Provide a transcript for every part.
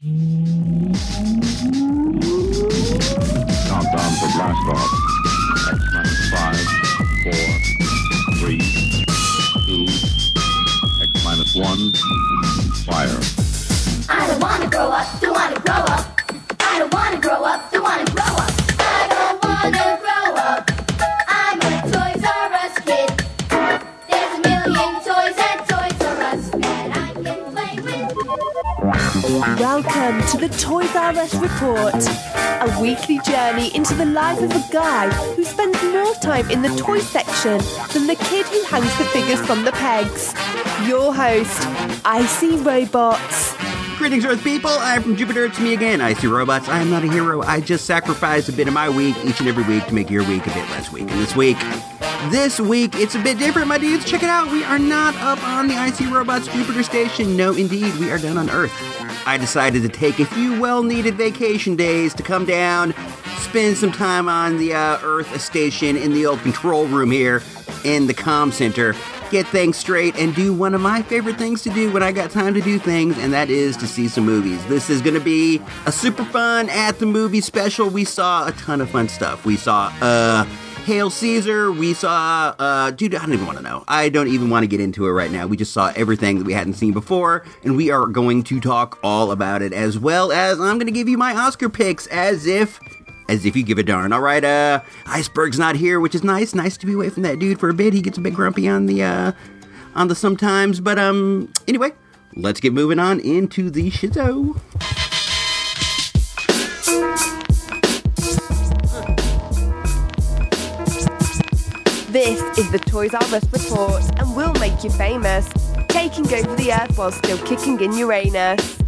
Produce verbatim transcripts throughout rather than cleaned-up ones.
Countdown for blast off. That's like five, four, three, two, X minus one, fire. I don't want to grow up, don't want to grow up. I don't want to grow up, don't want to grow up. I don't want to grow up. I'm a Toys R Us kid. There's a million toys at Toys R Us that I can play with. Welcome to the Toys R Us Report, a weekly journey into the life of a guy who spends more time in the toy section than the kid who hangs the figures from the pegs. Your host, Icy Robots. Greetings, Earth people. I'm from Jupiter. It's me again. I see robots. I am not a hero. I just sacrifice a bit of my week each and every week to make your week a bit less weak. And this week, this week, it's a bit different, my dudes. Check it out. We are not up on the I C Robots Jupiter station. No, indeed. We are down on Earth. I decided to take a few well-needed vacation days to come down, spend some time on the uh, Earth station in the old control room here in the comm center. Get things straight and do one of my favorite things to do when I got time to do things, and that is to see some movies. This is going to be a super fun at the movie special. We saw a ton of fun stuff. We saw uh, Hail Caesar. We saw, uh, dude, I don't even want to know. I don't even want to get into it right now. We just saw everything that we hadn't seen before, and we are going to talk all about it, as well as I'm going to give you my Oscar picks as if... As if you give a darn. All right, uh, Iceberg's not here, which is nice. Nice to be away from that dude for a bit. He gets a bit grumpy on the, uh, on the sometimes. But, um, anyway, let's get moving on into the shizzo. This is the Toys R Us Report, and we'll make you famous. Taking over the Earth while still kicking in Uranus.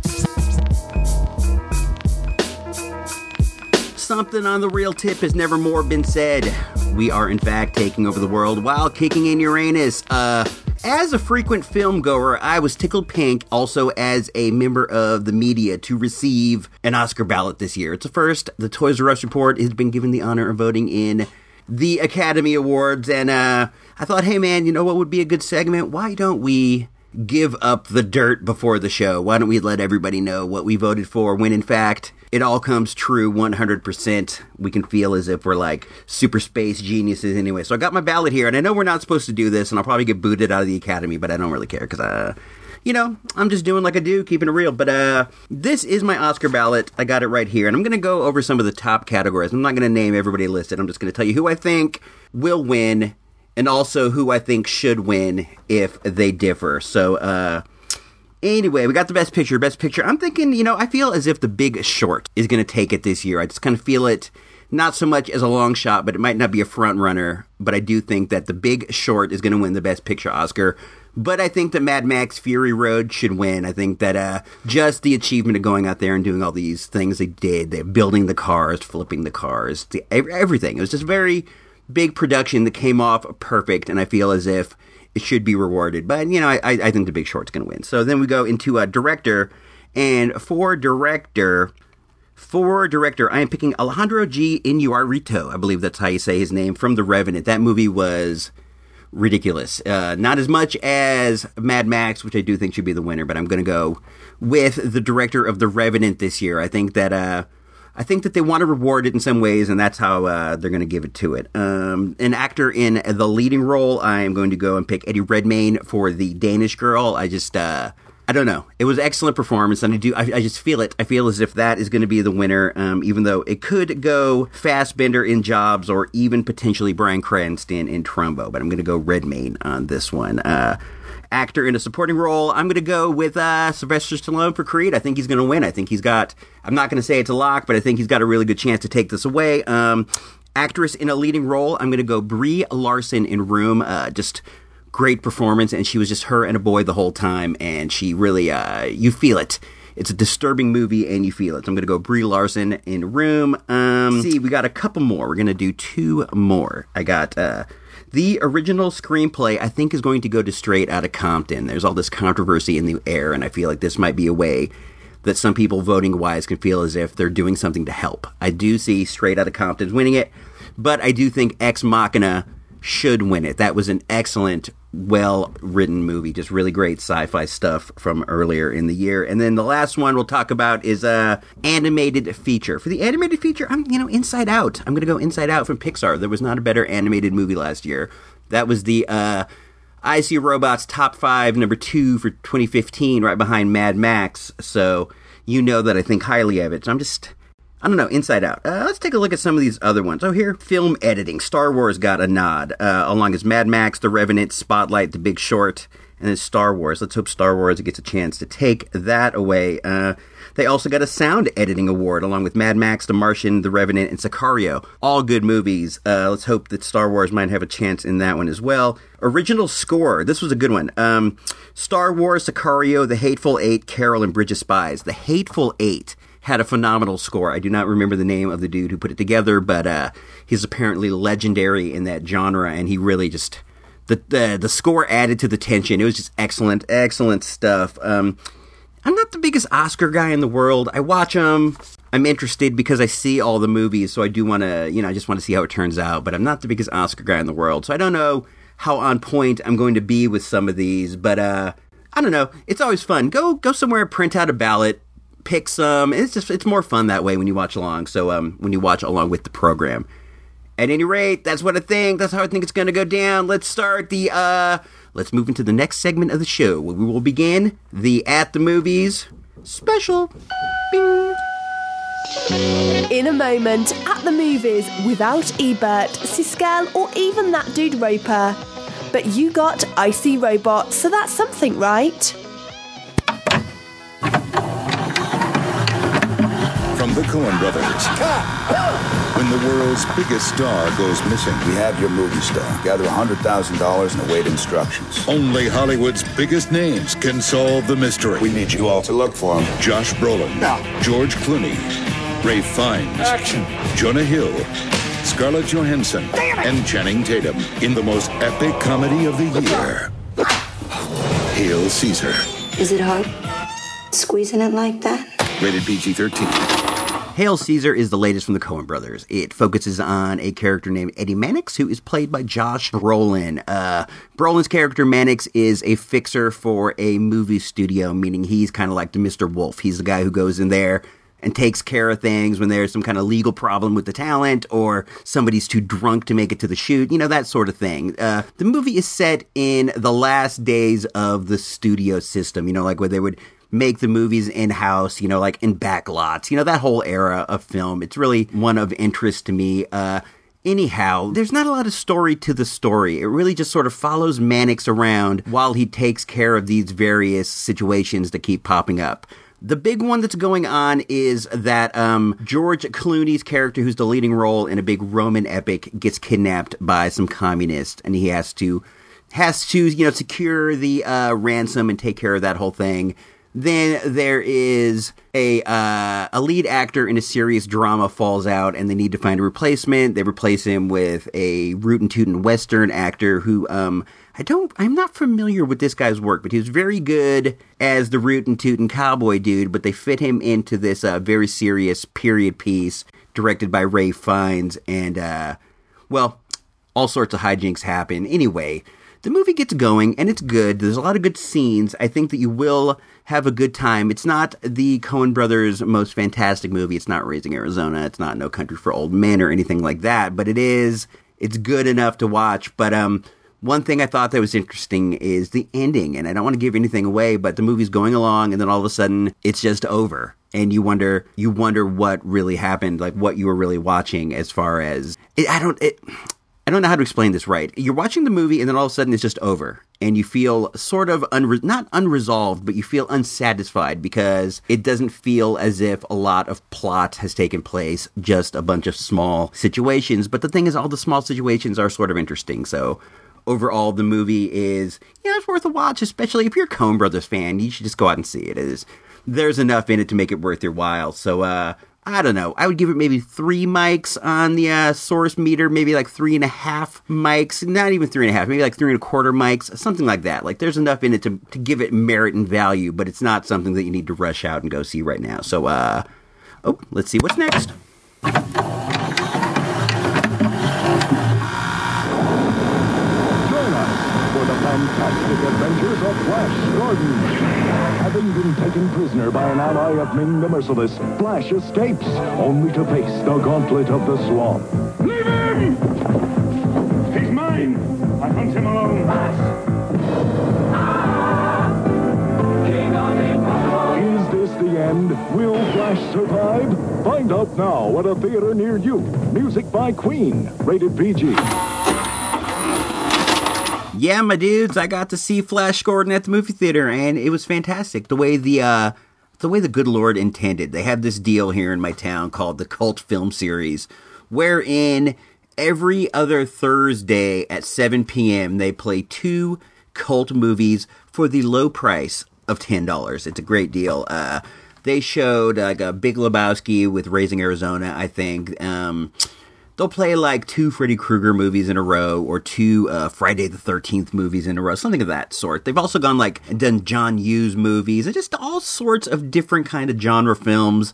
Something on the real tip has never more been said. We are, in fact, taking over the world while kicking in Uranus. Uh, as a frequent film goer, I was tickled pink, also as a member of the media, to receive an Oscar ballot this year. It's a first. The Toys R Us Report has been given the honor of voting in the Academy Awards, and uh, I thought, hey, man, you know what would be a good segment? Why don't we give up the dirt before the show? Why don't we let everybody know what we voted for when, in fact... It all comes true one hundred percent. We can feel as if we're like super space geniuses anyway. So I got my ballot here, and I know we're not supposed to do this, and I'll probably get booted out of the Academy, but I don't really care because, uh, you know, I'm just doing like I do, keeping it real. But uh, this is my Oscar ballot. I got it right here, and I'm going to go over some of the top categories. I'm not going to name everybody listed. I'm just going to tell you who I think will win and also who I think should win if they differ. So, uh... Anyway, we got the Best Picture, Best Picture. I'm thinking, you know, I feel as if The Big Short is going to take it this year. I just kind of feel it, not so much as a long shot, but it might not be a front runner. But I do think that The Big Short is going to win the Best Picture Oscar. But I think that Mad Max Fury Road should win. I think that uh, just the achievement of going out there and doing all these things they did, they're building the cars, flipping the cars, the, everything. It was just a very big production that came off perfect, and I feel as if it should be rewarded. But, you know, I, I think The Big Short's going to win. So then we go into uh, director. And for director, for director, I am picking Alejandro G. Iñárritu. I believe that's how you say his name, from The Revenant. That movie was ridiculous. Uh, not as much as Mad Max, which I do think should be the winner. But I'm going to go with the director of The Revenant this year. I think that... Uh, I think that they want to reward it in some ways, and that's how uh, they're going to give it to it. Um, an actor in the leading role, I am going to go and pick Eddie Redmayne for The Danish Girl. I just, uh, I don't know. It was an excellent performance, and I do, I, I just feel it. I feel as if that is going to be the winner, um, even though it could go Fassbender in Jobs or even potentially Bryan Cranston in Trumbo, but I'm going to go Redmayne on this one. Uh, actor in a supporting role, I'm going to go with uh, Sylvester Stallone for Creed. I think he's going to win. I think he's got, I'm not going to say it's a lock, but I think he's got a really good chance to take this away. Um, actress in a leading role, I'm going to go Brie Larson in Room. Uh, just great performance, and she was just her and a boy the whole time, and she really, uh, you feel it. It's a disturbing movie, and you feel it. So I'm going to go Brie Larson in Room. Um, see, we got a couple more. We're going to do two more. I got... Uh, The original screenplay, I think, is going to go to Straight Outta Compton. There's all this controversy in the air, and I feel like this might be a way that some people voting-wise can feel as if they're doing something to help. I do see Straight Outta Compton winning it, but I do think Ex Machina should win it. That was an excellent well-written movie. Just really great sci-fi stuff from earlier in the year. And then the last one we'll talk about is a animated feature. For the animated feature, I'm, you know, Inside Out. I'm going to go Inside Out from Pixar. There was not a better animated movie last year. That was the uh, I See Robots top five, number two for twenty fifteen, right behind Mad Max. So you know that I think highly of it. So I'm just... I don't know, Inside Out. Uh, let's take a look at some of these other ones. Oh, here, film editing. Star Wars got a nod, uh, along as Mad Max, The Revenant, Spotlight, The Big Short, and then Star Wars. Let's hope Star Wars gets a chance to take that away. Uh, they also got a sound editing award, along with Mad Max, The Martian, The Revenant, and Sicario. All good movies. Uh, let's hope that Star Wars might have a chance in that one as well. Original score. This was a good one. Um, Star Wars, Sicario, The Hateful Eight, Carol, and Bridge of Spies. The Hateful Eight had a phenomenal score. I do not remember the name of the dude who put it together, but uh, he's apparently legendary in that genre, and he really just... The, the the score added to the tension. It was just excellent, excellent stuff. Um, I'm not the biggest Oscar guy in the world. I watch them. I'm interested because I see all the movies, so I do want to, you know, I just want to see how it turns out, but I'm not the biggest Oscar guy in the world, so I don't know how on point I'm going to be with some of these, but uh, I don't know. It's always fun. Go, go somewhere, print out a ballot, pick some. It's just, it's more fun that way when you watch along. So um, when you watch along with the program. At any rate, that's what I think. That's how I think it's going to go down. Let's start the, uh, let's move into the next segment of the show, where we will begin the At The Movies special. Bing. In a moment, At The Movies without Ebert, Siskel, or even that dude Roper. But you got I See Robots, so that's something, right? From the Coen brothers. When the world's biggest star goes missing, we have your movie star. Gather one hundred thousand dollars and await instructions. Only Hollywood's biggest names can solve the mystery. We need you all to look for him. Josh Brolin. Now. George Clooney. Ray Fiennes. Action. Jonah Hill. Scarlett Johansson. And Channing Tatum in the most epic comedy of the year. Look. Hail Caesar. Is it hard squeezing it like that? Rated P G thirteen. Hail Caesar is the latest from the Coen brothers. It focuses on a character named Eddie Mannix, who is played by Josh Brolin. Uh, Brolin's character, Mannix, is a fixer for a movie studio, meaning he's kind of like the Mister Wolf. He's the guy who goes in there and takes care of things when there's some kind of legal problem with the talent or somebody's too drunk to make it to the shoot, you know, that sort of thing. Uh, the movie is set in the last days of the studio system, you know, like where they would make the movies in-house, you know, like in back lots, you know, that whole era of film. It's really one of interest to me. Uh, anyhow, there's not a lot of story to the story. It really just sort of follows Mannix around while he takes care of these various situations that keep popping up. The big one that's going on is that um, George Clooney's character, who's the leading role in a big Roman epic, gets kidnapped by some communists, and he has to, has to, you know, secure the uh, ransom and take care of that whole thing. Then there is a uh, a lead actor in a serious drama falls out, and they need to find a replacement. They replace him with a rootin' tootin' Western actor who um I don't I'm not familiar with this guy's work, but he was very good as the rootin' tootin' cowboy dude. But they fit him into this uh, very serious period piece directed by Ray Fiennes, and uh, well, all sorts of hijinks happen. Anyway, the movie gets going, and it's good. There's a lot of good scenes. I think that you will have a good time. It's not the Coen brothers' most fantastic movie. It's not Raising Arizona. It's not No Country for Old Men or anything like that. But it is, it's good enough to watch. But um, one thing I thought that was interesting is the ending. And I don't want to give anything away, but the movie's going along, and then all of a sudden, it's just over. And you wonder, you wonder what really happened, like what you were really watching as far as... It, I don't... It, I don't know how to explain this right. You're watching the movie, and then all of a sudden it's just over. And you feel sort of, unre- not unresolved, but you feel unsatisfied because it doesn't feel as if a lot of plot has taken place, just a bunch of small situations. But the thing is, all the small situations are sort of interesting. So overall, the movie is, you know, it's worth a watch, especially if you're a Coen brothers fan. You should just go out and see it. It is, there's enough in it to make it worth your while. So, uh... I don't know. I would give it maybe three mics on the uh, source meter, maybe like three and a half mics, not even three and a half, maybe like three and a quarter mics, something like that. Like there's enough in it to, to give it merit and value, but it's not something that you need to rush out and go see right now. So, uh, oh, let's see what's next. Join us for the fantastic adventures of Flash Gordon. Having been taken prisoner by an ally of Ming the Merciless, Flash escapes, only to face the gauntlet of the swamp. Leave him! He's mine! I hunt him alone. Is this the end? Will Flash survive? Find out now at a theater near you. Music by Queen, rated P G. Yeah, my dudes, I got to see Flash Gordon at the movie theater, and it was fantastic. The way the uh, the way the good Lord intended. They have this deal here in my town called the Cult Film Series, wherein every other Thursday at seven p.m. they play two cult movies for the low price of ten dollars. It's a great deal. Uh, they showed like a Big Lebowski with Raising Arizona, I think. Um... They'll play like two Freddy Krueger movies in a row or two uh, Friday the thirteenth movies in a row, something of that sort. They've also gone like and done John Hughes movies and just all sorts of different kind of genre films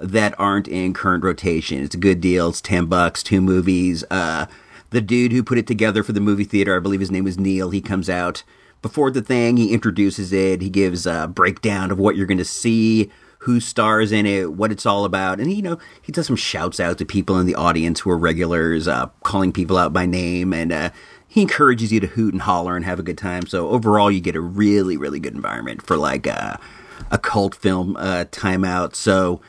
that aren't in current rotation. It's a good deal. It's ten bucks, two movies. Uh, the dude who put it together for the movie theater, I believe his name was Neil, he comes out before the thing. He introduces it. He gives a breakdown of what you're going to see, who stars in it, what it's all about. And, you know, he does some shouts out to people in the audience who are regulars, uh, calling people out by name. And uh, he encourages you to hoot and holler and have a good time. So overall, you get a really, really good environment for like uh, a cult film uh, timeout. So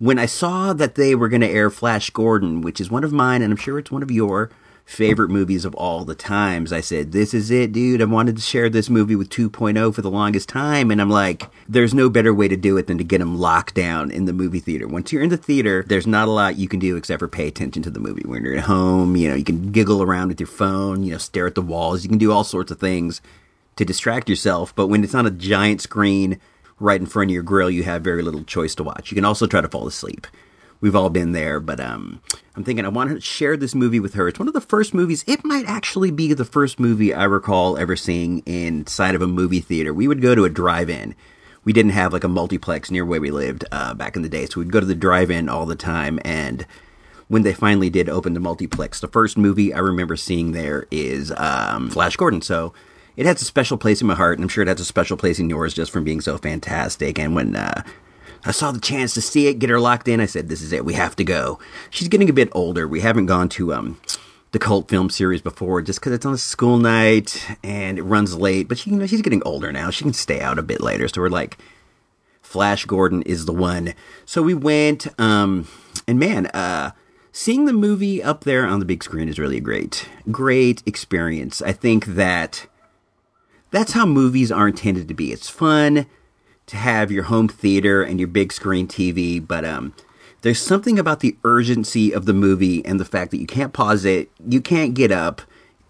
when I saw that they were going to air Flash Gordon, which is one of mine, and I'm sure it's one of your favorite movies of all the times, I said, this is it, dude. I wanted to share this movie with two point oh for the longest time, and I'm like, there's no better way to do it than to get them locked down in the movie theater. Once you're in the theater, there's not a lot you can do except for pay attention to the movie. When you're at home, you know, you can giggle around with your phone, you know, stare at the walls. You can do all sorts of things to distract yourself, but when it's on a giant screen right in front of your grill, you have very little choice to watch. You can also try to fall asleep. We've all been there, but um, I'm thinking I want to share this movie with her. It's one of the first movies. It might actually be the first movie I recall ever seeing inside of a movie theater. We would go to a drive-in. We didn't have like a multiplex near where we lived uh, back in the day, so we'd go to the drive-in all the time. And when they finally did open the multiplex, the first movie I remember seeing there is um, Flash Gordon. So it has a special place in my heart, and I'm sure it has a special place in yours just from being so fantastic. And when... Uh, I saw the chance to see it, get her locked in. I said, this is it. We have to go. She's getting a bit older. We haven't gone to um, the Cult Film Series before just because it's on a school night and it runs late. But she, you know, she's getting older now. She can stay out a bit later. So we're like, Flash Gordon is the one. So we went. Um, and man, uh, seeing the movie up there on the big screen is really a great, great experience. I think that that's how movies are intended to be. It's fun to have your home theater and your big screen T V, but um, there's something about the urgency of the movie and the fact that you can't pause it, you can't get up,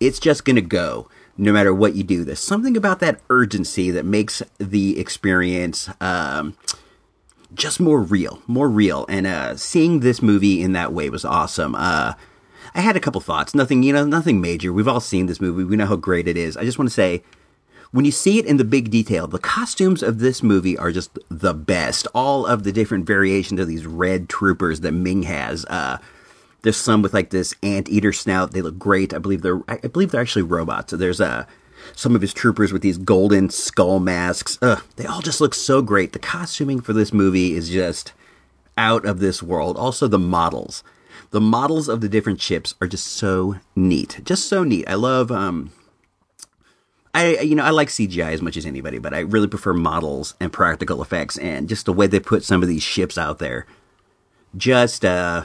it's just going to go no matter what you do. There's something about that urgency that makes the experience um, just more real, more real, and uh, seeing this movie in that way was awesome. Uh, I had a couple thoughts, nothing, you know, nothing major. We've all seen this movie, we know how great it is. I just want to say, when you see it in the big detail, the costumes of this movie are just the best. All of the different variations of these red troopers that Ming has. Uh, there's some with like this anteater snout. They look great. I believe they're I believe they're actually robots. So there's uh, some of his troopers with these golden skull masks. Ugh, they all just look so great. The costuming for this movie is just out of this world. Also, the models. The models of the different ships are just so neat. Just so neat. I love... Um, I, you know, I like C G I as much as anybody, but I really prefer models and practical effects, and just the way they put some of these ships out there. Just, uh,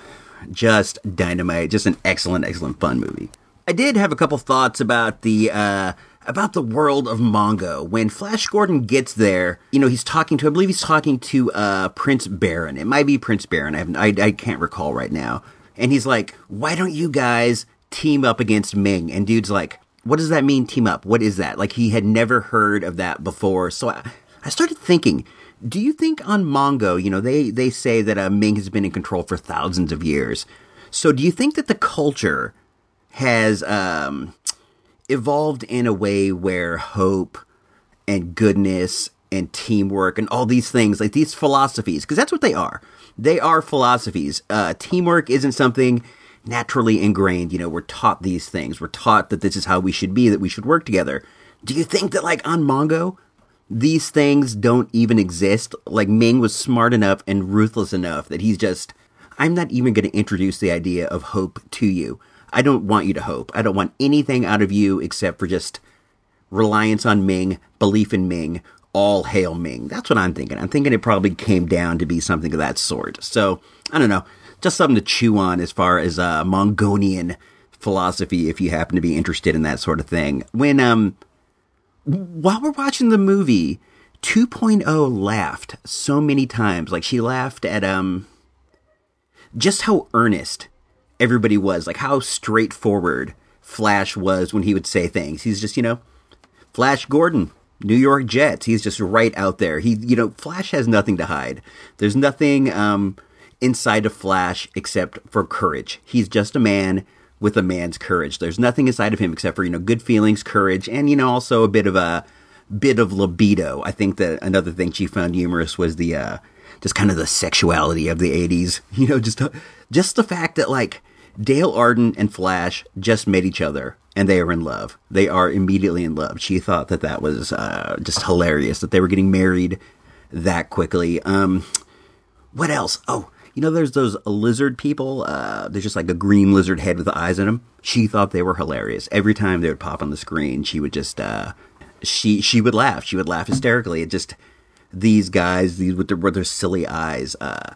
just dynamite. Just an excellent, excellent fun movie. I did have a couple thoughts about the, uh, about the world of Mongo. When Flash Gordon gets there, you know, he's talking to, I believe he's talking to, uh, Prince Baron. It might be Prince Baron. I haven't, I, I can't recall right now. And he's like, why don't you guys team up against Ming? And dude's like, what does that mean, team up? What is that? Like, he had never heard of that before. So I, I started thinking, do you think on Mongo, you know, they, they say that uh, Ming has been in control for thousands of years. So do you think that the culture has um, evolved in a way where hope and goodness and teamwork and all these things, like these philosophies, because that's what they are. They are philosophies. Uh, teamwork isn't something naturally ingrained. You know, we're taught these things. We're taught that this is how we should be, that we should work together. Do you think that, like, on Mongo, these things don't even exist? Like, Ming was smart enough and ruthless enough that he's just, I'm not even going to introduce the idea of hope to you. I don't want you to hope. I don't want anything out of you except for just reliance on Ming, belief in Ming, all hail Ming. That's what I'm thinking. I'm thinking it probably came down to be something of that sort. So, I don't know. Just something to chew on as far as uh, Mongolian philosophy, if you happen to be interested in that sort of thing. When, um, while we're watching the movie, two point oh laughed so many times. Like, she laughed at, um, just how earnest everybody was. Like, how straightforward Flash was when he would say things. He's just, you know, Flash Gordon, New York Jets. He's just right out there. He, you know, Flash has nothing to hide. There's nothing, um, inside of Flash except for courage. He's just a man with a man's courage. There's nothing inside of him except for, you know, good feelings, courage, and, you know, also a bit of a bit of libido. I think that another thing she found humorous was the, uh, just kind of the sexuality of the eighties. You know, just, just the fact that, like, Dale Arden and Flash just met each other and they are in love. They are immediately in love. She thought that that was uh, just hilarious, that they were getting married that quickly. Um, what else? Oh, you know, there's those lizard people. Uh, there's just like a green lizard head with eyes in them. She thought they were hilarious. Every time they would pop on the screen, she would just, uh, she she would laugh. She would laugh hysterically. It just, these guys, these with their, with their silly eyes. Uh,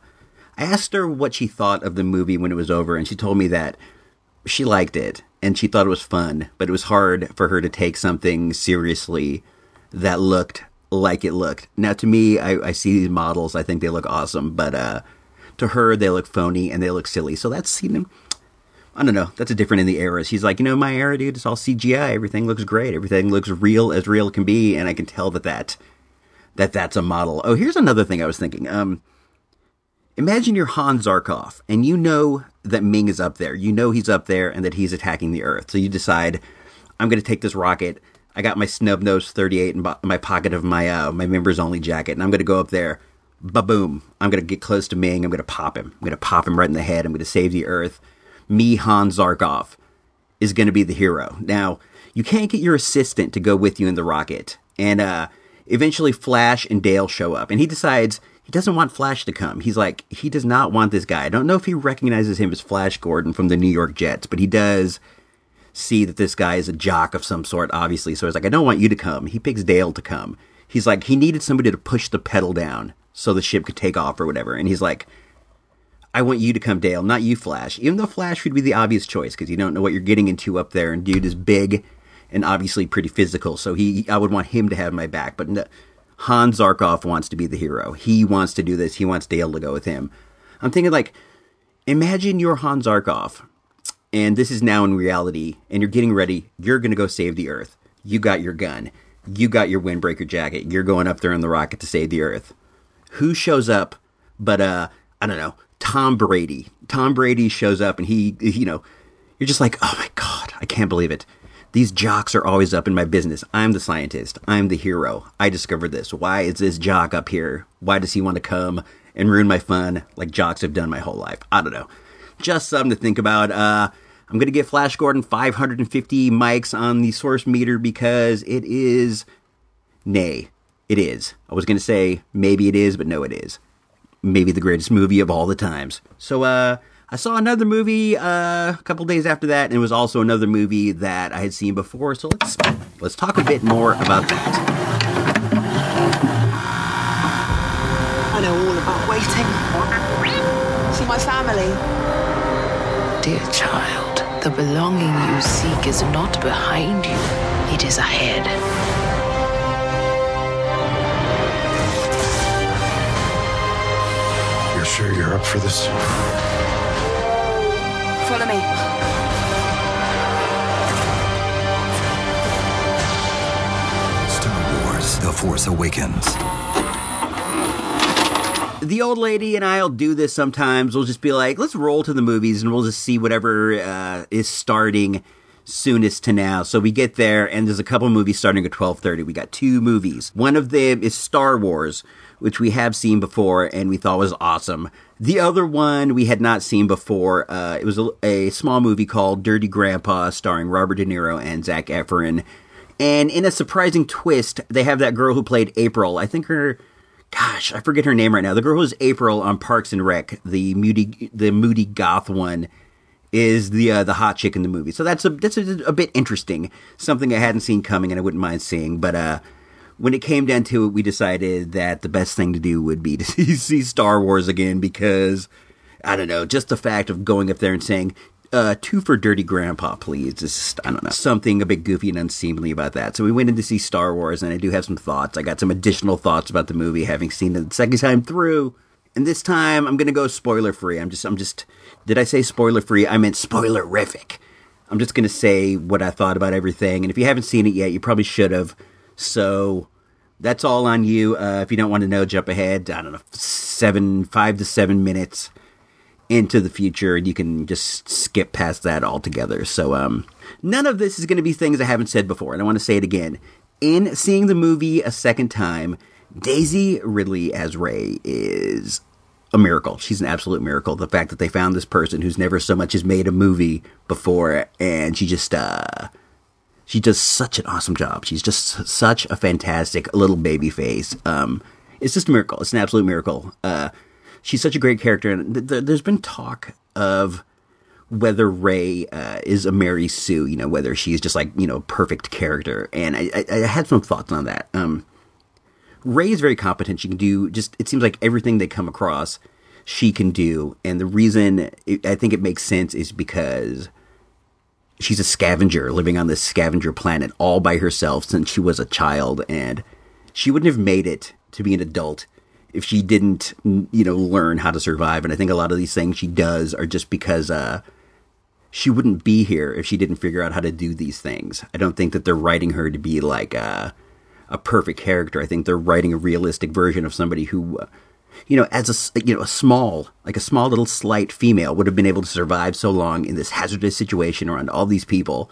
I asked her what she thought of the movie when it was over, and she told me that she liked it, and she thought it was fun, but it was hard for her to take something seriously that looked like it looked. Now, to me, I, I see these models. I think they look awesome, but, uh, to her, they look phony and they look silly. So that's, you know, I don't know. That's a different in the era. She's like, you know, my era, dude, it's all C G I. Everything looks great. Everything looks real as real can be. And I can tell that, that, that that's a model. Oh, here's another thing I was thinking. Um, imagine you're Hans Zarkov and you know that Ming is up there. You know he's up there and that he's attacking the Earth. So you decide, I'm going to take this rocket. I got my snub-nosed thirty-eight in my pocket of my uh, my members-only jacket, and I'm going to go up there. Ba-boom. I'm going to get close to Ming. I'm going to pop him. I'm going to pop him right in the head. I'm going to save the Earth. Me, Hans Zarkov, is going to be the hero. Now, you can't get your assistant to go with you in the rocket. And uh, eventually Flash and Dale show up. And he decides he doesn't want Flash to come. He's like, he does not want this guy. I don't know if he recognizes him as Flash Gordon from the New York Jets, but he does see that this guy is a jock of some sort, obviously. So he's like, I don't want you to come. He picks Dale to come. He's like, he needed somebody to push the pedal down so the ship could take off or whatever. And he's like, I want you to come, Dale, not you, Flash. Even though Flash would be the obvious choice because you don't know what you're getting into up there. And dude is big and obviously pretty physical. So he, I would want him to have my back. But no, Hans Zarkov wants to be the hero. He wants to do this. He wants Dale to go with him. I'm thinking, like, imagine you're Hans Zarkov. And this is now in reality. And you're getting ready. You're going to go save the Earth. You got your gun. You got your windbreaker jacket. You're going up there in the rocket to save the Earth. Who shows up but, uh, I don't know, Tom Brady. Tom Brady shows up and he, you know, you're just like, oh my God, I can't believe it. These jocks are always up in my business. I'm the scientist. I'm the hero. I discovered this. Why is this jock up here? Why does he want to come and ruin my fun like jocks have done my whole life? I don't know. Just something to think about. Uh, I'm going to give Flash Gordon five hundred fifty mics on the source meter because it is, nay. It is. I was going to say maybe it is, but no, it is. Maybe the greatest movie of all the times. So uh, I saw another movie uh, a couple days after that, and it was also another movie that I had seen before. So let's let's talk a bit more about that. I know all about waiting. See my family. Dear child, the belonging you seek is not behind you. It is ahead. Sure you're up for this? Follow me. Star Wars: The Force Awakens. The old lady and I'll do this sometimes. We'll just be like, let's roll to the movies and we'll just see whatever uh, is starting soonest to now. So we get there and there's a couple movies starting at twelve thirty. We got two movies. One of them is Star Wars, which we have seen before and we thought was awesome. The other one we had not seen before. Uh, it was a, a small movie called Dirty Grandpa starring Robert De Niro and Zac Efron. And in a surprising twist, they have that girl who played April. I think her, gosh, I forget her name right now. The girl who's April on Parks and Rec, the moody, the moody goth one, is the uh, the hot chick in the movie. So that's a that's a, a bit interesting. Something I hadn't seen coming, and I wouldn't mind seeing. But uh, when it came down to it, we decided that the best thing to do would be to see, see Star Wars again, because I don't know, just the fact of going up there and saying, Uh, two for Dirty Grandpa, please. Just, I don't know, something a bit goofy and unseemly about that. So we went in to see Star Wars, and I do have some thoughts. I got some additional thoughts about the movie, having seen it the second time through. And this time, I'm going to go spoiler-free. I'm just, I'm just, did I say spoiler-free? I meant spoilerific. I'm just going to say what I thought about everything. And if you haven't seen it yet, you probably should have. So that's all on you. Uh, if you don't want to know, jump ahead, I don't know, seven, five to seven minutes into the future, and you can just skip past that altogether. So um, none of this is going to be things I haven't said before, and I want to say it again. In seeing the movie a second time, Daisy Ridley as Ray is a miracle. She's an absolute miracle. The fact that they found this person who's never so much as made a movie before, and she just uh, she does such an awesome job. She's just such a fantastic little baby face. Um, it's just a miracle. It's an absolute miracle. Uh, She's such a great character, and th- th- there's been talk of whether Ray uh, is a Mary Sue, you know, whether she's just like, you know, perfect character, and I, I-, I had some thoughts on that. Um, Ray is very competent. She can do just, it seems like everything they come across, she can do, and the reason it, I think it makes sense is because she's a scavenger living on this scavenger planet all by herself since she was a child, and she wouldn't have made it to be an adult if she didn't, you know, learn how to survive. And I think a lot of these things she does are just because uh, she wouldn't be here if she didn't figure out how to do these things. I don't think that they're writing her to be like uh, a perfect character. I think they're writing a realistic version of somebody who, uh, you know, as a, you know, a small, like a small little slight female would have been able to survive so long in this hazardous situation around all these people.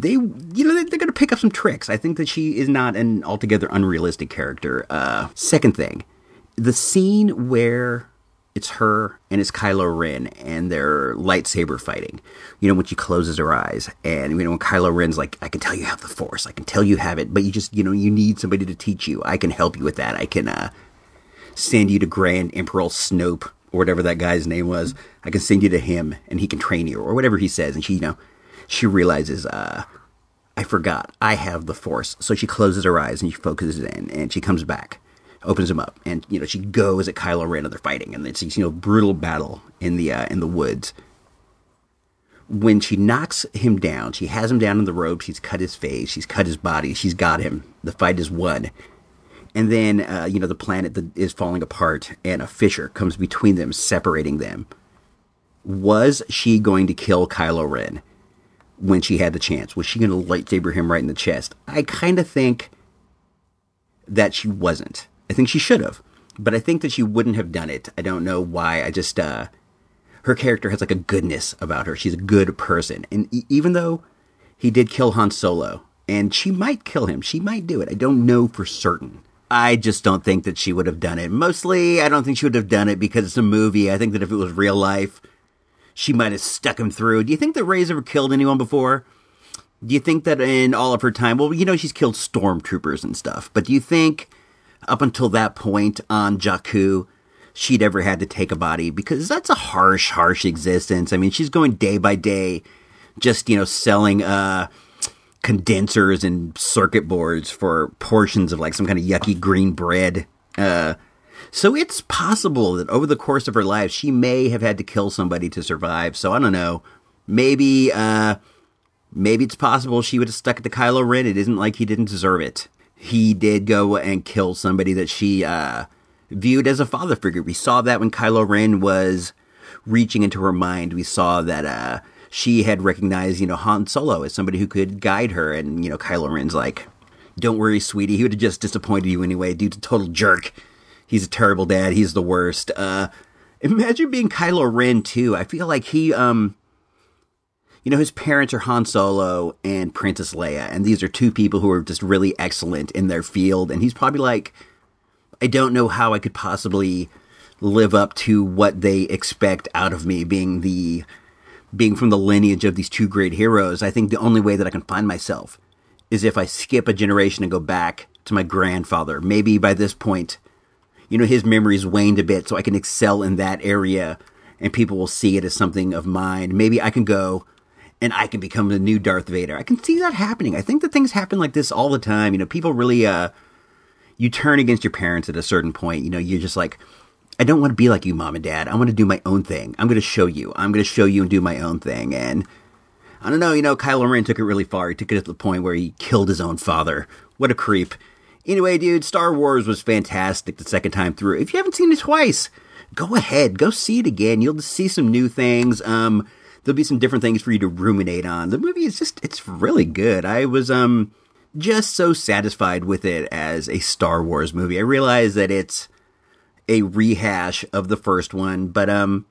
They, you know, they're going to pick up some tricks. I think that she is not an altogether unrealistic character. Uh, second thing, the scene where it's her and it's Kylo Ren and they're lightsaber fighting, you know, when she closes her eyes and, you know, when Kylo Ren's like, I can tell you have the Force, I can tell you have it, but you just, you know, you need somebody to teach you. I can help you with that. I can uh, send you to Grand Emperor Snoke or whatever that guy's name was. I can send you to him and he can train you or whatever he says. And she, you know, she realizes, uh, I forgot, I have the Force. So she closes her eyes and she focuses in and she comes back, opens him up, and, you know, she goes at Kylo Ren and they're fighting, and it's, you know, brutal battle in the uh, in the woods. When she knocks him down, she has him down in the rope, she's cut his face, she's cut his body, she's got him, the fight is won. And then, uh, you know, the planet that is falling apart, and a fissure comes between them, separating them. Was she going to kill Kylo Ren when she had the chance? Was she going to lightsaber him right in the chest? I kind of think that she wasn't. I think she should have, but I think that she wouldn't have done it. I don't know why. I just, uh, her character has like a goodness about her. She's a good person. And e- even though he did kill Han Solo, and she might kill him, she might do it, I don't know for certain. I just don't think that she would have done it. Mostly, I don't think she would have done it because it's a movie. I think that if it was real life, she might have stuck him through. Do you think that Ray's ever killed anyone before? Do you think that in all of her time, well, you know, she's killed stormtroopers and stuff, but do you think up until that point on Jakku, she'd ever had to take a body? Because that's a harsh, harsh existence. I mean, she's going day by day, just, you know, selling uh, condensers and circuit boards for portions of like some kind of yucky green bread. Uh, so it's possible that over the course of her life, she may have had to kill somebody to survive. So I don't know. Maybe, uh, maybe it's possible she would have stuck it to Kylo Ren. It isn't like he didn't deserve it. He did go and kill somebody that she uh, viewed as a father figure. We saw that when Kylo Ren was reaching into her mind. We saw that uh, she had recognized, you know, Han Solo as somebody who could guide her. And, you know, Kylo Ren's like, don't worry, sweetie, he would have just disappointed you anyway. Dude's a total jerk. He's a terrible dad. He's the worst. Uh, imagine being Kylo Ren, too. I feel like he, um, you know, his parents are Han Solo and Princess Leia, and these are two people who are just really excellent in their field, and he's probably like, I don't know how I could possibly live up to what they expect out of me, being the being from the lineage of these two great heroes. I think the only way that I can find myself is if I skip a generation and go back to my grandfather. Maybe by this point, you know, his memory's waned a bit, so I can excel in that area and people will see it as something of mine. Maybe I can go and I can become the new Darth Vader. I can see that happening. I think that things happen like this all the time. You know, people really, uh, you turn against your parents at a certain point. You know, you're just like, I don't want to be like you, Mom and Dad. I want to do my own thing. I'm going to show you. I'm going to show you and do my own thing. And I don't know, you know, Kylo Ren took it really far. He took it to the point where he killed his own father. What a creep. Anyway, dude, Star Wars was fantastic the second time through. If you haven't seen it twice, go ahead. Go see it again. You'll see some new things. Um, there'll be some different things for you to ruminate on. The movie is just, it's really good. I was um just so satisfied with it as a Star Wars movie. I realize that it's a rehash of the first one, but um,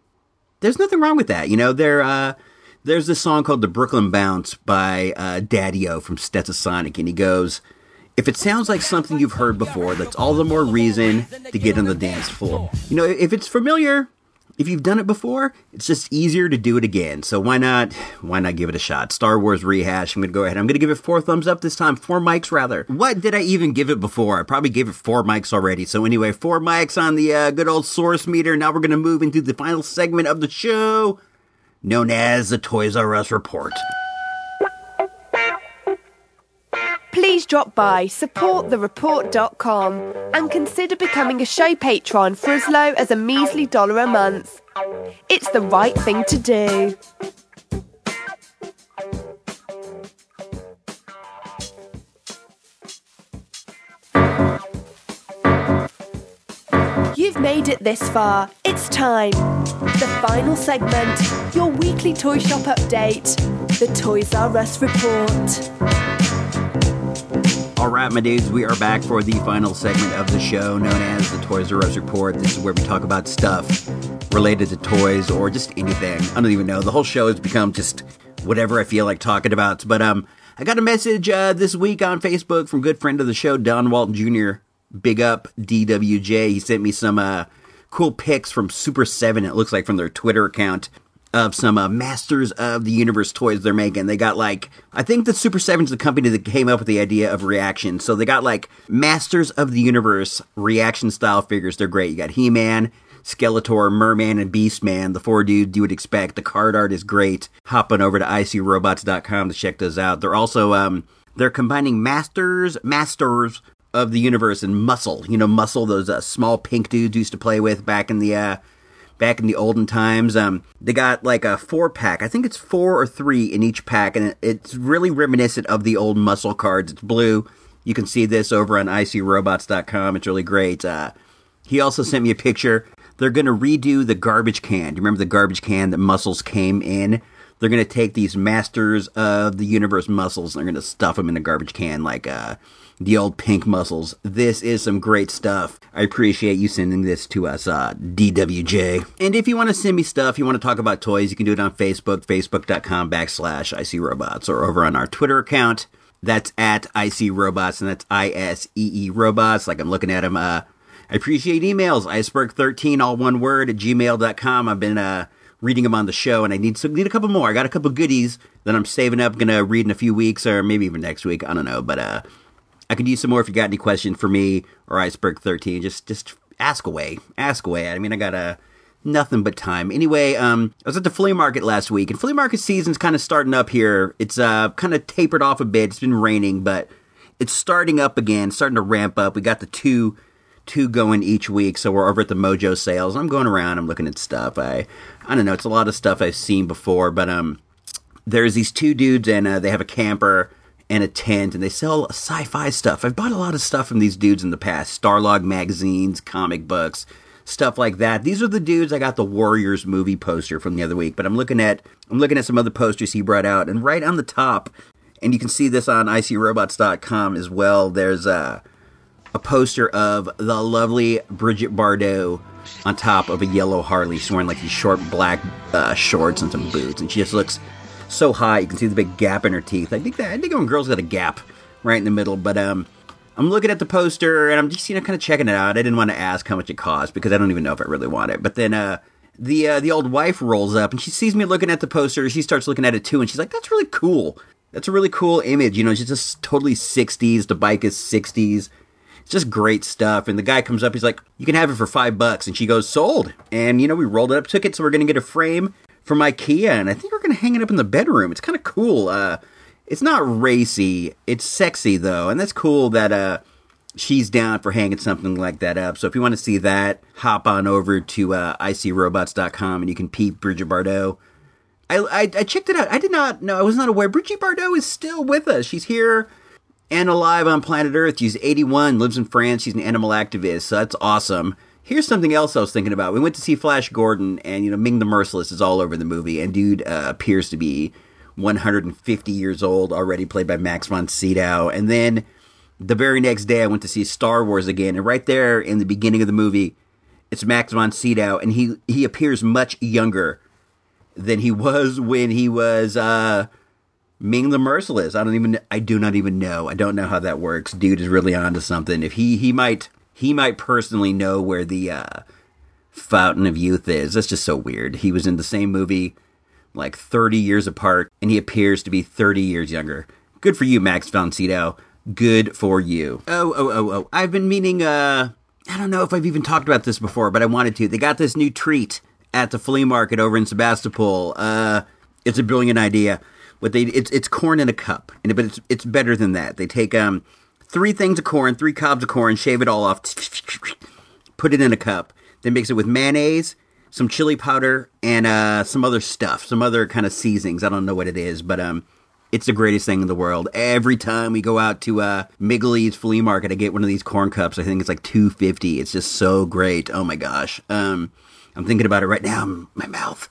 there's nothing wrong with that. You know, there uh, there's this song called The Brooklyn Bounce by uh, Daddy-O from Stetsasonic, and he goes, if it sounds like something you've heard before, that's all the more reason to get on the dance floor. You know, if it's familiar, if you've done it before, it's just easier to do it again. So why not, why not give it a shot? Star Wars rehash. I'm going to go ahead. I'm going to give it four thumbs up this time. Four mics, rather. What did I even give it before? I probably gave it four mics already. So anyway, four mics on the uh, good old source meter. Now we're going to move into the final segment of the show, known as the Toys R Us Report. Please drop by support the report dot com and consider becoming a show patron for as low as a measly dollar a month. It's the right thing to do. You've made it this far. It's time. The final segment, your weekly toy shop update, the Toys R Us Report. All right, my dudes, we are back for the final segment of the show known as the Toys R Us Report. This is where we talk about stuff related to toys or just anything. I don't even know. The whole show has become just whatever I feel like talking about. But um, I got a message uh, this week on Facebook from good friend of the show, Don Walton Junior Big up D W J. He sent me some uh, cool pics from Super seven, it looks like, from their Twitter account, of some uh, Masters of the Universe toys they're making. They got, like, I think the Super seven's the company that came up with the idea of reaction. So they got, like, Masters of the Universe reaction-style figures. They're great. You got He-Man, Skeletor, Merman, and Beastman, the four dudes you would expect. The card art is great. Hop on over to I C robots dot com to check those out. They're also, um, they're combining Masters, Masters of the Universe and Muscle. You know, Muscle, those uh, small pink dudes used to play with back in the, uh, Back in the olden times, um, they got like a four-pack. I think it's four or three in each pack, and it's really reminiscent of the old Muscle cards. It's blue. You can see this over on I C robots dot com. It's really great. Uh, he also sent me a picture. They're going to redo the garbage can. Do you remember the garbage can that Muscles came in? They're going to take these Masters of the Universe Muscles, and they're going to stuff them in a garbage can like uh, the old pink Muscles. This is some great stuff. I appreciate you sending this to us, uh, D W J. And if you want to send me stuff, you want to talk about toys, you can do it on Facebook, facebook.com backslash ICRobots, or over on our Twitter account. That's at ICRobots, and that's I S E E Robots, like I'm looking at them. Uh, I appreciate emails, iceberg thirteen, all one word, at gmail dot com. I've been... Uh, reading them on the show, and I need some, need a couple more. I got a couple goodies that I'm saving up, going to read in a few weeks, or maybe even next week. I don't know, but uh, I could use some more if you got any questions for me or Iceberg thirteen. Just just ask away. Ask away. I mean, I got uh, nothing but time. Anyway, um, I was at the flea market last week, and flea market season's kind of starting up here. It's uh kind of tapered off a bit. It's been raining, but it's starting up again, starting to ramp up. We got the two... two going each week, so we're over at the Mojo sales. I'm going around, I'm looking at stuff. I I don't know, it's a lot of stuff I've seen before, but um, there's these two dudes, and uh, they have a camper and a tent, and they sell sci-fi stuff. I've bought a lot of stuff from these dudes in the past. Starlog magazines, comic books, stuff like that. These are the dudes I got the Warriors movie poster from the other week, but I'm looking at I'm looking at some other posters he brought out, and right on the top, and you can see this on I C robots dot com as well, there's a... Uh, a poster of the lovely Brigitte Bardot on top of a yellow Harley. She's wearing like these short black uh, shorts and some boots, and she just looks so hot. You can see the big gap in her teeth. I think that I think when girls got a gap right in the middle. But um, I'm looking at the poster, and I'm just, you know, kind of checking it out. I didn't want to ask how much it cost because I don't even know if I really want it. But then uh, the uh, the old wife rolls up, and she sees me looking at the poster. She starts looking at it too, and she's like, "That's really cool." That's a really cool image. You know, it's just totally sixties. The bike is sixties. It's just great stuff. And the guy comes up. He's like, you can have it for five bucks. And she goes, sold. And, you know, we rolled it up, took it. So we're going to get a frame from Ikea. And I think we're going to hang it up in the bedroom. It's kind of cool. Uh, it's not racy. It's sexy, though. And that's cool that uh, she's down for hanging something like that up. So if you want to see that, hop on over to uh, I C robots dot com and you can peep Brigitte Bardot. I, I, I checked it out. I did not know. I was not aware. Brigitte Bardot is still with us. She's here and alive on planet Earth. She's eighty-one, lives in France. She's an animal activist, so that's awesome. Here's something else I was thinking about. We went to see Flash Gordon, and, you know, Ming the Merciless is all over the movie, and dude uh, appears to be one hundred fifty years old already, played by Max von Sydow. And then the very next day I went to see Star Wars again, and right there in the beginning of the movie, it's Max von Sydow, and he, he appears much younger than he was when he was uh, Ming the Merciless. I don't even, I do not even know. I don't know how that works. Dude is really onto something. If he, he might, he might personally know where the uh, fountain of youth is. That's just so weird. He was in the same movie like thirty years apart, and he appears to be thirty years younger. Good for you, Max von Sydow. Good for you. Oh, oh, oh, oh. I've been meaning, uh, I don't know if I've even talked about this before, but I wanted to. They got this new treat at the flea market over in Sebastopol. Uh, it's a brilliant idea. What they it's it's corn in a cup, and but it's it's better than that. They take um three things of corn, three cobs of corn, shave it all off, put it in a cup, then mix it with mayonnaise, some chili powder, and uh some other stuff, some other kind of seasonings. I don't know what it is, but um it's the greatest thing in the world. Every time we go out to uh Migley's flea market, I get one of these corn cups. I think it's like two fifty. It's just so great. Oh my gosh. Um. I'm thinking about it right now. My mouth,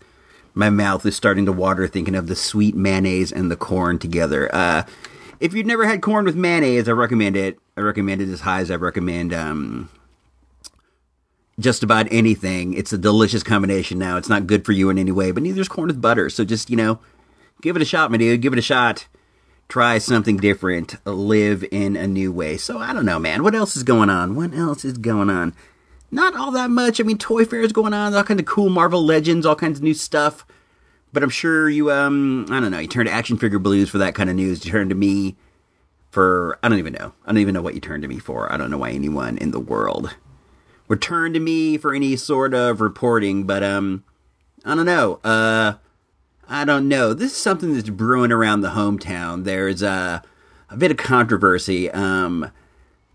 my mouth is starting to water thinking of the sweet mayonnaise and the corn together. Uh, if you've never had corn with mayonnaise, I recommend it. I recommend it as high as I recommend um, just about anything. It's a delicious combination now. It's not good for you in any way, but neither is corn with butter. So just, you know, give it a shot, my dude. Give it a shot. Try something different. Live in a new way. So I don't know, man. What else is going on? What else is going on? Not all that much. I mean, Toy Fair is going on, all kinds of cool Marvel Legends, all kinds of new stuff. But I'm sure you, um, I don't know, you turn to Action Figure Blues for that kind of news. You turn to me for, I don't even know. I don't even know what you turn to me for. I don't know why anyone in the world would turn to me for any sort of reporting. But, um, I don't know. Uh, I don't know. This is something that's brewing around the hometown. There's uh, a bit of controversy, um...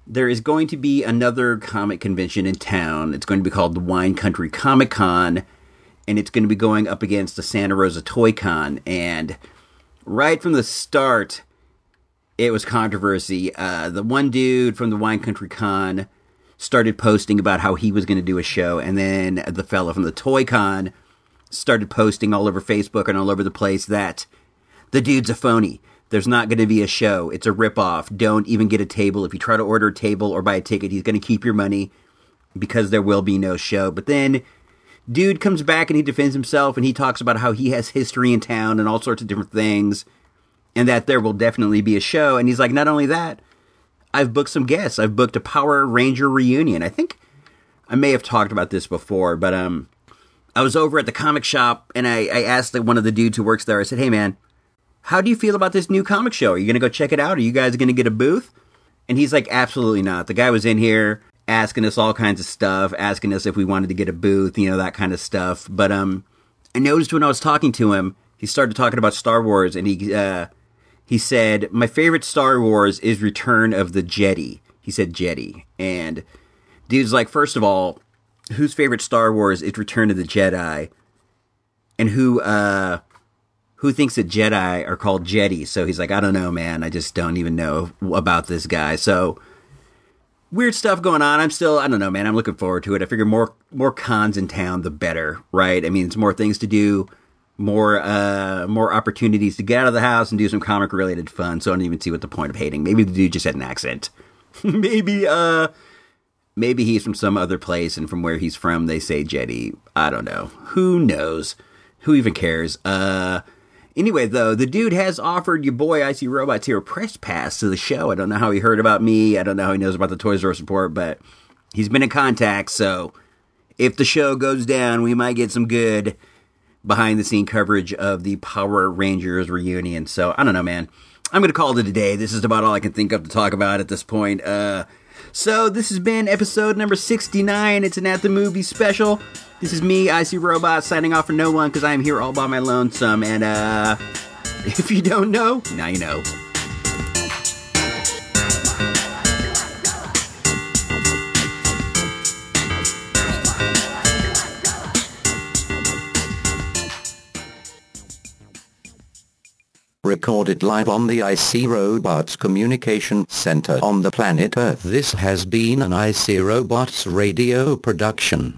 There is going to be another comic convention in town. It's going to be called the Wine Country Comic Con, and it's going to be going up against the Santa Rosa Toy Con. And right from the start, it was controversy. Uh, the one dude from the Wine Country Con started posting about how he was going to do a show, and then the fella from the Toy Con started posting all over Facebook and all over the place that the dude's a phony. There's not going to be a show. It's a ripoff. Don't even get a table. If you try to order a table or buy a ticket, he's going to keep your money because there will be no show. But then dude comes back and he defends himself and he talks about how he has history in town and all sorts of different things and that there will definitely be a show. And he's like, not only that, I've booked some guests. I've booked a Power Ranger reunion. I think I may have talked about this before, but um, I was over at the comic shop and I, I asked one of the dudes who works there, I said, hey, man, how do you feel about this new comic show? Are you going to go check it out? Are you guys going to get a booth? And he's like, absolutely not. The guy was in here asking us all kinds of stuff, asking us if we wanted to get a booth, you know, that kind of stuff. But um, I noticed when I was talking to him, he started talking about Star Wars, and he uh, he said, my favorite Star Wars is Return of the Jedi. He said Jedi. And dude's like, first of all, whose favorite Star Wars is Return of the Jedi? And who... uh. Who thinks that Jedi are called Jedi? So he's like, I don't know, man. I just don't even know about this guy. So weird stuff going on. I'm still, I don't know, man. I'm looking forward to it. I figure more more cons in town, the better, right? I mean, it's more things to do, more uh, more opportunities to get out of the house and do some comic-related fun. So I don't even see what the point of hating. Maybe the dude just had an accent. maybe uh, maybe he's from some other place, and from where he's from, they say Jedi. I don't know. Who knows? Who even cares? Uh... Anyway, though, the dude has offered your boy Icy Robots here a press pass to the show. I don't know how he heard about me. I don't know how he knows about the Toys R Us report, but he's been in contact. So if the show goes down, we might get some good behind-the-scene coverage of the Power Rangers reunion. So I don't know, man. I'm going to call it a day. This is about all I can think of to talk about at this point. Uh, so this has been episode number sixty-nine. It's an At The Movie special. This is me, I C Robot, signing off for no one because I am here all by my lonesome. And uh, if you don't know, now you know. Recorded live on the I C Robots Communication Center on the planet Earth. This has been an I C Robots radio production.